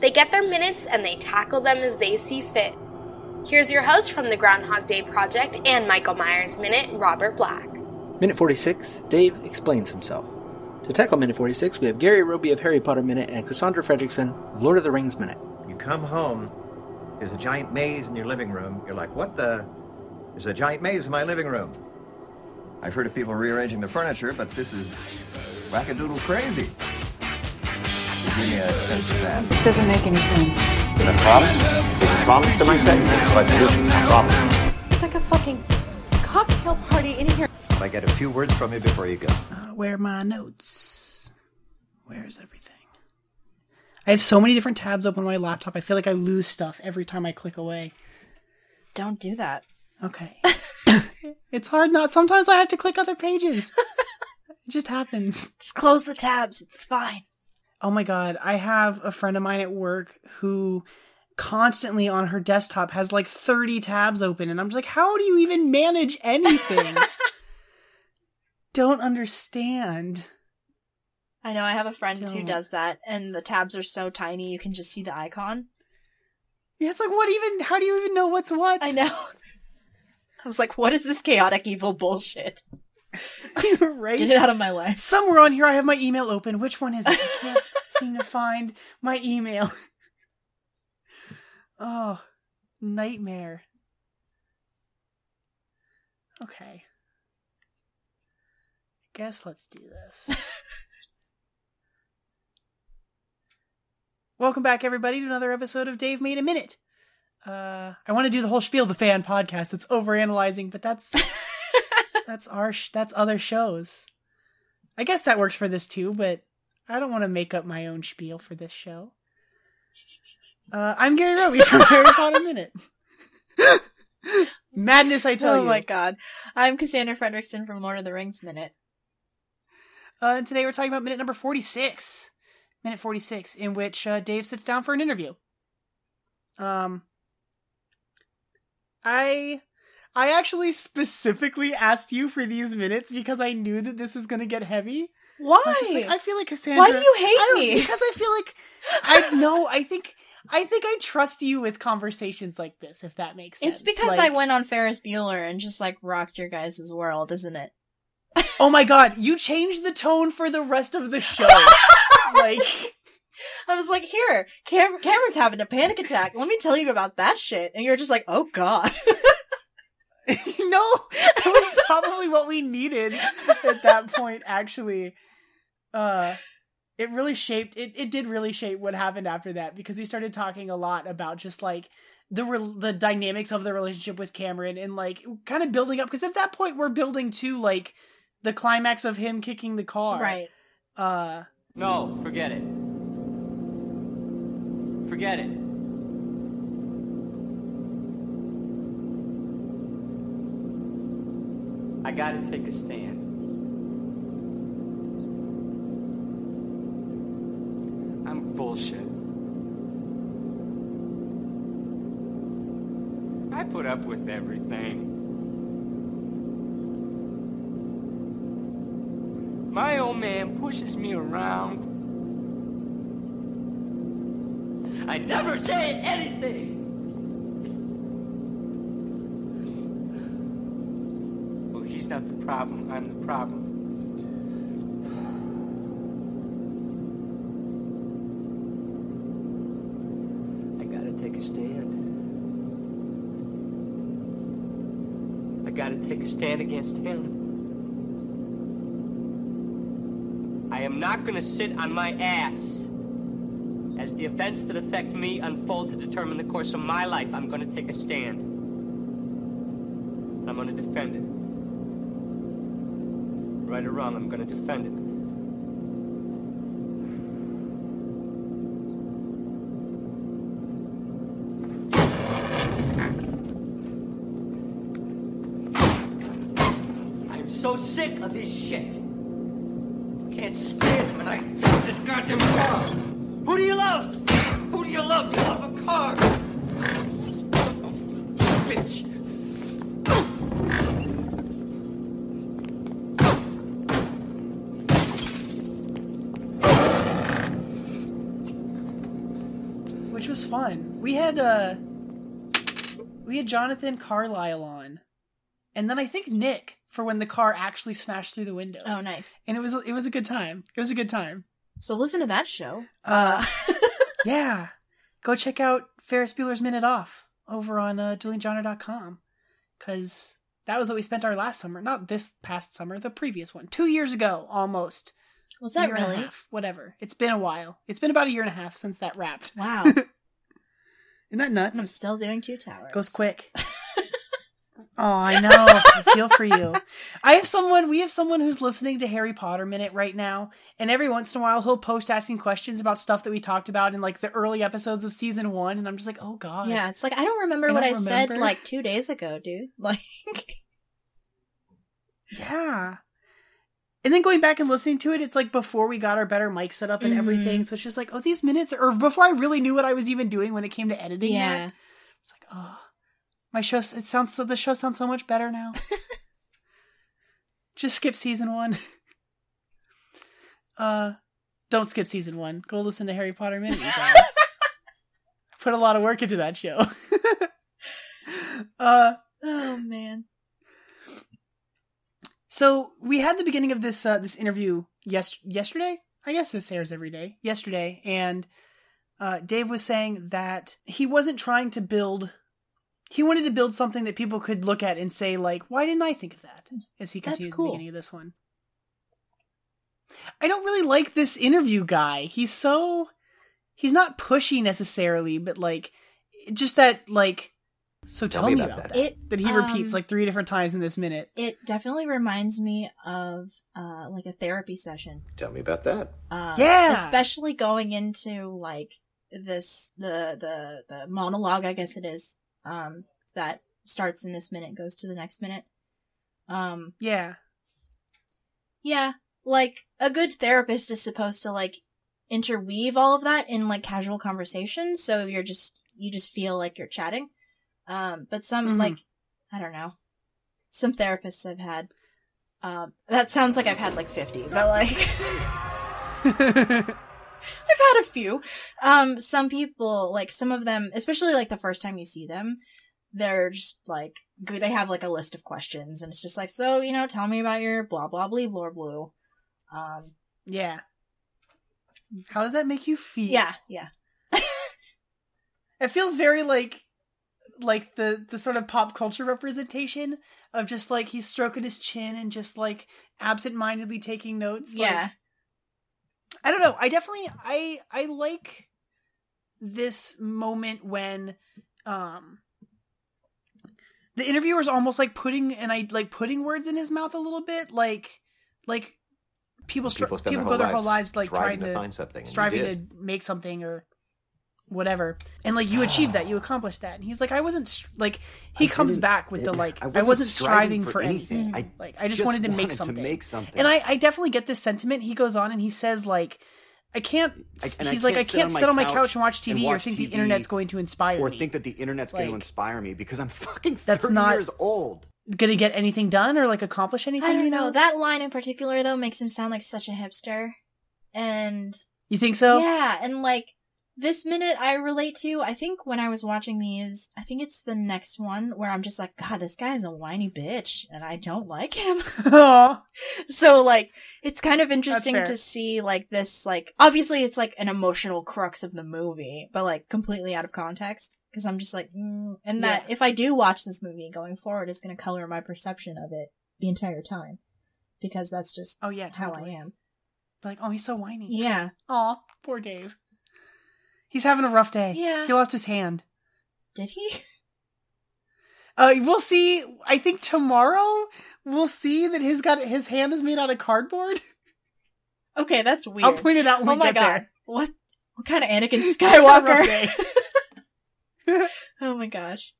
They get their minutes and they tackle them as they see fit. Here's your host from the Groundhog Day Project and Michael Myers Minute, Robert Black. Minute 46, Dave explains himself. To tackle Minute 46, we have Gary Roby of Harry Potter Minute and Cassandra Fredrickson of Lord of the Rings Minute. You come home... There's a giant maze in your living room. You're like, what the? There's a giant maze in my living room. I've heard of people rearranging the furniture, but this is wackadoodle crazy. Give me a sense of that. This doesn't make any sense. Is it a problem? Is it a promise to my segment? My solution's a problem. It's like a fucking cocktail party in here. If I get a few words from you before you go. Where are my notes? Where's everything? I have so many different tabs open on my laptop. I feel like I lose stuff every time I click away. Don't do that. Okay. It's hard not. Sometimes I have to click other pages. It just happens. Just close the tabs. It's fine. Oh my God. I have a friend of mine at work who constantly on her desktop has like 30 tabs open. And I'm just like, how do you even manage anything? Don't understand. I know, I have a friend who does that, and the tabs are so tiny you can just see the icon. Yeah, it's like, how do you even know what's what? I know. I was like, what is this chaotic evil bullshit? Right? Get it out of my life. Somewhere on here I have my email open. Which one is it? I can't seem to find my email. Oh, nightmare. Okay. I guess let's do this. Welcome back, everybody, to another episode of Dave Made a Minute. I want to do the whole spiel, the fan podcast. It's overanalyzing, but that's other shows. I guess that works for this too, but I don't want to make up my own spiel for this show. I'm Gary Roby from Harry Potter Minute. Madness, I tell you. Oh my God. I'm Cassandra Fredrickson from Lord of the Rings Minute. And today we're talking about minute number 46. Minute 46, in which Dave sits down for an interview. I actually specifically asked you for these minutes because I knew that this was going to get heavy. Why? I feel like Cassandra. Why do you hate me? Because I feel like I think I trust you with conversations like this. If that makes sense. It's because I went on Ferris Bueller and just like rocked your guys' world, isn't it? Oh my God! You changed the tone for the rest of the show. Like, I was like, here, Cameron's having a panic attack. Let me tell you about that shit. And you're just like, oh God. No, that was probably what we needed at that point, actually. It really shaped, it did really shape what happened after that, because we started talking a lot about just like the dynamics of the relationship with Cameron and like kind of building up. Because at that point we're building to like the climax of him kicking the car. Right. No, forget it. Forget it. I gotta take a stand. I'm bullshit. I put up with everything. My old man pushes me around. I never said anything. Well, he's not the problem. I'm the problem. I gotta take a stand. I gotta take a stand against him. I am not going to sit on my ass as the events that affect me unfold to determine the course of my life. I'm going to take a stand. I'm going to defend it. Right or wrong, I'm going to defend it. so sick of his shit. I can't stand him, and I love this goddamn car. Who do you love? Who do you love? You love a car. Bitch. Which was fun. We had Jonathan Carlisle on, and then I think Nick for when the car actually smashed through the windows. Oh, nice! And it was a good time. It was a good time. So listen to that show. Yeah, go check out Ferris Bueller's Minute Off over on JulianJohner.com, because that was what we spent our last summer. Not this past summer, the previous one, 2 years ago almost. Was that really? Half, whatever. It's been a while. It's been about a year and a half since that wrapped. Wow. Isn't that nuts? And I'm still doing 2 towers. Goes quick. Oh, I know. I feel for you. We have someone who's listening to Harry Potter Minute right now, and every once in a while he'll post asking questions about stuff that we talked about in like the early episodes of season 1, and I'm just like, oh god. Yeah, it's like I don't remember what I said like 2 days ago, dude. Like yeah. And then going back and listening to it, it's like before we got our better mic set up and everything. So it's just like, oh, these minutes are, or before I really knew what I was even doing when it came to editing. Yeah. It's like, oh, the show sounds so much better now. Just skip season 1. Don't skip season 1. Go listen to Harry Potter Minute. Put a lot of work into that show. Oh man. So we had the beginning of this this interview yesterday. I guess this airs every day. Yesterday, and Dave was saying that he wasn't trying to build. He wanted to build something that people could look at and say, like, "Why didn't I think of that?" As he continues the beginning of this one. I don't really like this interview guy. He's not pushy necessarily, but like just that like. So tell me about that. That he repeats like 3 different times in this minute. It definitely reminds me of like a therapy session. Tell me about that. Yeah, especially going into like this the monologue, I guess it is, that starts in this minute, goes to the next minute. Yeah, like a good therapist is supposed to like interweave all of that in like casual conversation, so you just feel like you're chatting. But some, like, I don't know, some therapists I've had, that sounds like I've had like 50, but like, I've had a few. Some people, like some of them, especially like the first time you see them, they're just like, they have like a list of questions and it's just like, so, you know, tell me about your blah, blah, blee, blah, blue. Yeah. How does that make you feel? Yeah. It feels very like the sort of pop culture representation of just like he's stroking his chin and just like absentmindedly taking notes. Yeah. Like, I don't know. I definitely like this moment when the interviewer's almost like putting words in his mouth a little bit. Like people go their whole lives like trying to find something, striving to make something or whatever, and like you achieved that, you accomplished that, and he's like, I wasn't like, he comes back with the like, I wasn't striving for anything. I just wanted to make something. And I definitely get this sentiment. He goes on and he says like, I can't sit on my couch and watch TV or think the internet's going to inspire me, or think that the internet's going to inspire me because I'm fucking 30 years old. Gonna get anything done or like accomplish anything? I don't know. That line in particular though makes him sound like such a hipster. And you think so? Yeah, and like. This minute I relate to, I think when I was watching these, I think it's the next one where I'm just like, God, this guy is a whiny bitch and I don't like him. So like, it's kind of interesting to see like this, like, obviously it's like an emotional crux of the movie, but like completely out of context. Cause I'm just like, and that if I do watch this movie going forward, it's going to color my perception of it the entire time because that's just totally. How I am. But like, oh, he's so whiny. Yeah. Aw, poor Dave. He's having a rough day. Yeah. He lost his hand. Did he? We'll see. I think tomorrow we'll see that his hand is made out of cardboard. Okay, that's weird. I'll point it out when we get there. Oh my god. What kind of Anakin Skywalker? Oh my gosh.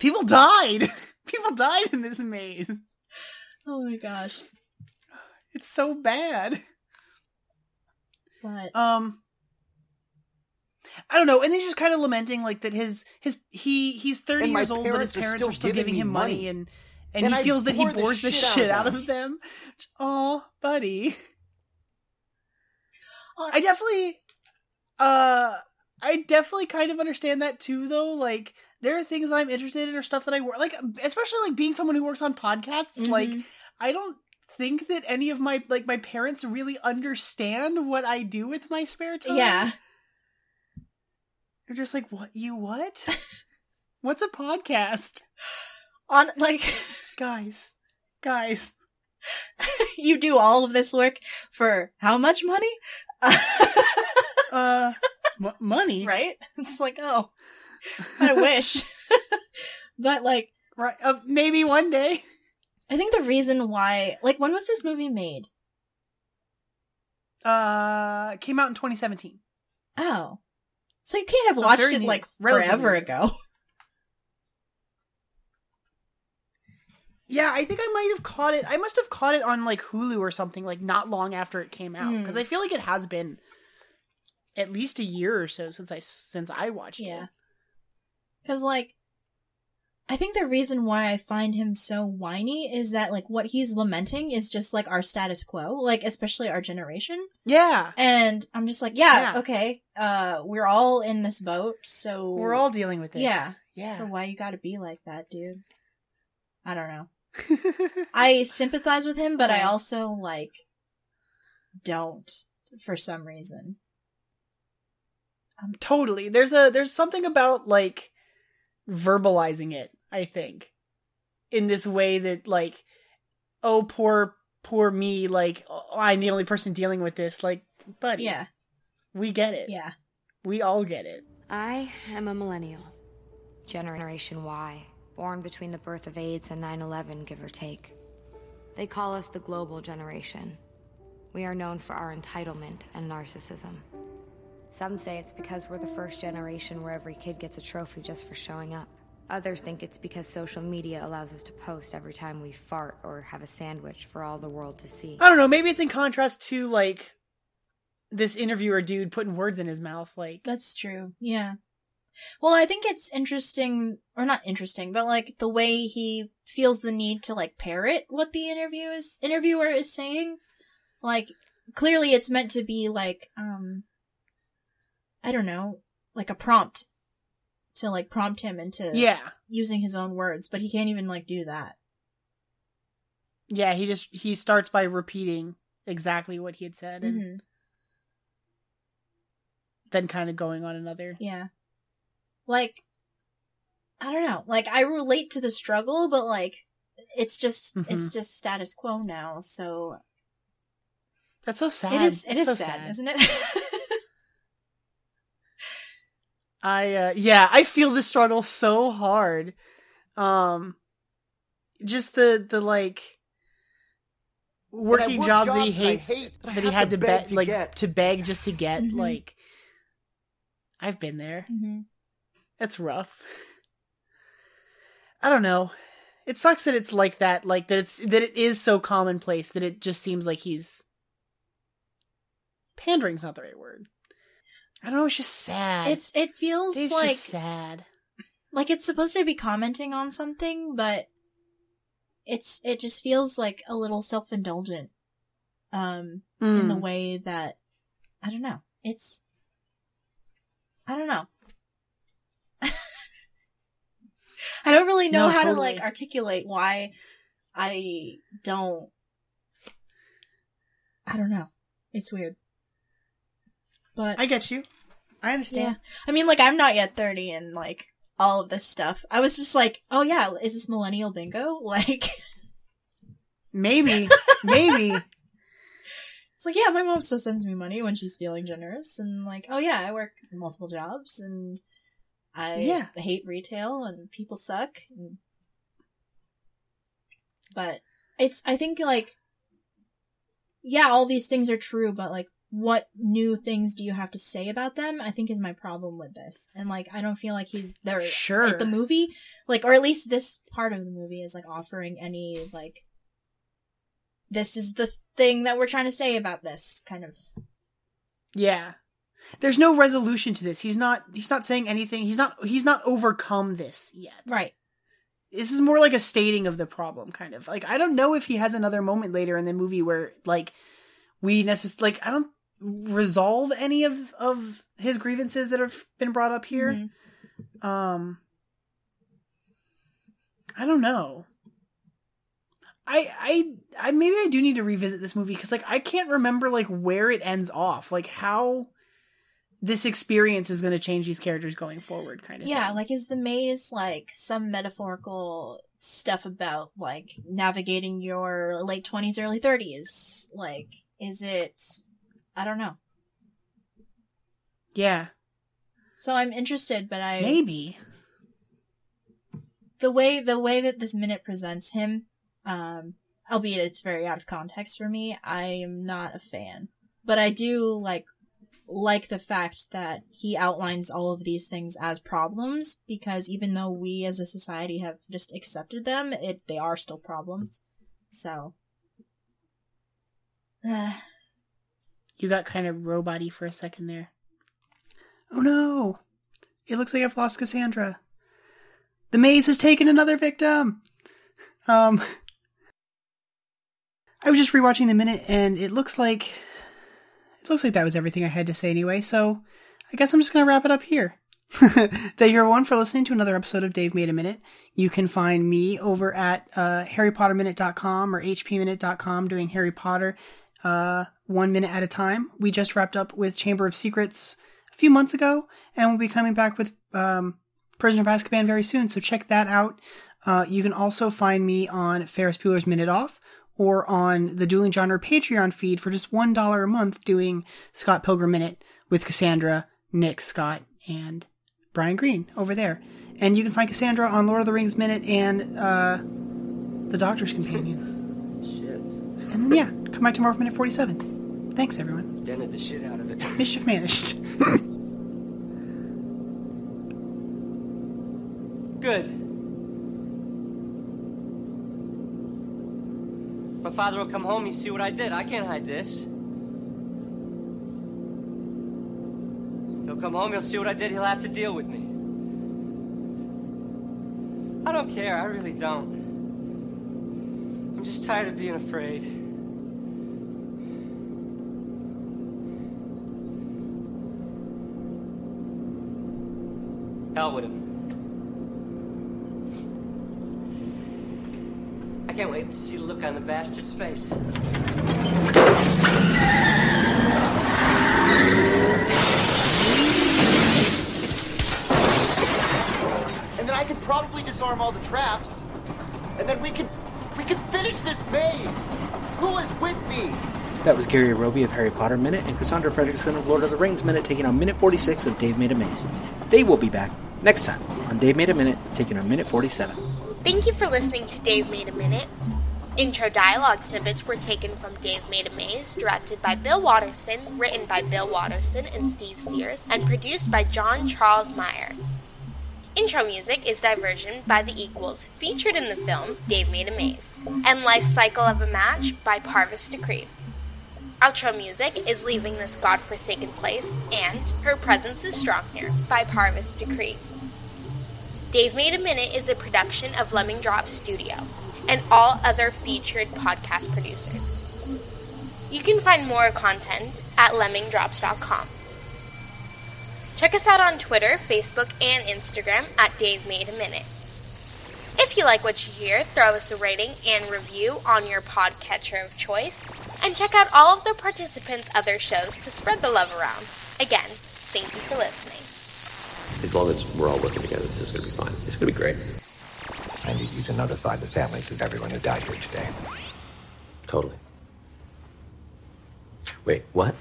People died. People died in this maze. Oh my gosh. It's so bad. But I don't know, and he's just kind of lamenting like that he's 30 years old, but his parents are still giving him money, and he feels that he bores the shit out of them. Oh, buddy. I definitely kind of understand that too, though. Like, there are things that I'm interested in or stuff that I work, like, especially like being someone who works on podcasts. Mm-hmm. Like, I don't think that any of my, like, my parents really understand what I do with my spare time. Yeah. They're just like, what? What's a podcast? On, like, guys. You do all of this work for how much money? Money, right? It's like, oh, I wish. But like, right, maybe one day. I think the reason why, like, when was this movie made? It came out in 2017. Oh, so you can't have watched it like forever ago. Yeah, I think I might have caught it. I must have caught it on like Hulu or something, like not long after it came out, because I feel like it has been at least a year or so since I watched it. Yeah, because like, I think the reason why I find him so whiny is that like what he's lamenting is just like our status quo, like especially our generation. Yeah, and I'm just like, okay, we're all in this boat, so we're all dealing with this. Yeah. So why you got to be like that, dude? I don't know. I sympathize with him, but I also, like, don't for some reason. Totally. There's something about, like, verbalizing it, I think, in this way that, like, oh, poor me, like, oh, I'm the only person dealing with this. Like, buddy. Yeah. We get it. Yeah. We all get it. I am a millennial. Generation Y. Born between the birth of AIDS and 9/11, give or take. They call us the global generation. We are known for our entitlement and narcissism. Some say it's because we're the first generation where every kid gets a trophy just for showing up. Others think it's because social media allows us to post every time we fart or have a sandwich for all the world to see. I don't know, maybe it's in contrast to, like, this interviewer dude putting words in his mouth, like... That's true, yeah. Well, I think it's interesting, or not interesting, but, like, the way he feels the need to, like, parrot what the interviewer is saying. Like, clearly it's meant to be, like, I don't know, like a prompt. To, like, prompt him into using his own words, but he can't even, like, do that. Yeah, he starts by repeating exactly what he had said, and then kind of going on another. Yeah. Like, I don't know. Like, I relate to the struggle, but, like, it's just status quo now, so. That's so sad. It is so sad, isn't it? I feel the struggle so hard. Just the like, working jobs that he hates, that he had to beg just to get, like, I've been there. Mm-hmm. That's rough. I don't know. It sucks that it's like that it is so commonplace that it just seems like he's pandering's not the right word. I don't know, it's just sad. It feels Dave's like just sad. Like it's supposed to be commenting on something, but it just feels like a little self-indulgent in the way that I don't know. I don't really know how to, like, articulate why I don't know. It's weird. But I get you. I understand. Yeah. I mean, like, I'm not yet 30 and, like, all of this stuff. I was just like, oh, yeah, is this millennial bingo? Like... Maybe. It's like, yeah, my mom still sends me money when she's feeling generous. And, like, oh, yeah, I work multiple jobs and... I hate retail and people suck. But I think, like, yeah, all these things are true, but, like, what new things do you have to say about them, I think is my problem with this. And, like, I don't feel like he's there at the movie. Like, or at least this part of the movie is, like, offering any, like, this is the thing that we're trying to say about this, kind of. Yeah. There's no resolution to this. He's not saying anything. He's not overcome this yet. Right. This is more like a stating of the problem, kind of. Like, I don't know if he has another moment later in the movie where, like, we necessarily, like, I don't resolve any of his grievances that have been brought up here. Mm-hmm. I don't know. I maybe I do need to revisit this movie because, like, I can't remember, like, where it ends off. Like, how this experience is going to change these characters going forward, kind of thing. Like, is the maze, like, some metaphorical stuff about, like, navigating your late 20s, early 30s? Like, is it... I don't know. Yeah. So I'm interested, but I... Maybe. The way that this minute presents him, albeit it's very out of context for me, I am not a fan. But I do, like the fact that he outlines all of these things as problems, because even though we as a society have just accepted them, they are still problems. So. You got kind of robot-y for a second there. Oh no! It looks like I've lost Cassandra. The maze has taken another victim! I was just rewatching the minute, and it looks like that was everything I had to say anyway, so I guess I'm just going to wrap it up here. Thank you, everyone, for listening to another episode of Dave Made a Minute. You can find me over at harrypotterminute.com or hpminute.com doing Harry Potter 1 minute at a time. We just wrapped up with Chamber of Secrets a few months ago, and we'll be coming back with Prisoner of Azkaban very soon, so check that out. You can also find me on Ferris Bueller's Minute Off, or on the Dueling Genre Patreon feed for just $1 a month doing Scott Pilgrim Minute with Cassandra, Nick, Scott, and Brian Green over there. And you can find Cassandra on Lord of the Rings Minute and The Doctor's Companion. Shit. And then, yeah, come back tomorrow for Minute 47. Thanks, everyone. Dented the shit out of it. Mischief managed. Good. My father will come home, he'll see what I did. I can't hide this. He'll come home, he'll see what I did, he'll have to deal with me. I don't care, I really don't. I'm just tired of being afraid. Hell with him. I can't wait to see the look on the bastard's face. And then I could probably disarm all the traps. And then we could finish this maze. Who is with me? That was Gary Roby of Harry Potter Minute and Cassandra Fredrickson of Lord of the Rings Minute taking on Minute 46 of Dave Made a Maze. They will be back next time on Dave Made a Minute taking on Minute 47. Thank you for listening to Dave Made a Minute. Intro dialogue snippets were taken from Dave Made a Maze, directed by Bill Watterson, written by Bill Watterson and Steve Sears, and produced by John Charles Meyer. Intro music is Diversion by The Equals, featured in the film Dave Made a Maze, and Life Cycle of a Match by Parvus Decree. Outro music is Leaving This Godforsaken Place and Her Presence is Strong Here by Parvus Decree. Dave Made a Minute is a production of Lemming Drops Studio and all other featured podcast producers. You can find more content at lemmingdrops.com. Check us out on Twitter, Facebook, and Instagram at Dave Made a Minute. If you like what you hear, throw us a rating and review on your podcatcher of choice, and check out all of the participants' other shows to spread the love around. Again, thank you for listening. As long as we're all working together, this is going to be fine. It's going to be great. I need you to notify the families of everyone who died here today. Totally. Wait, what?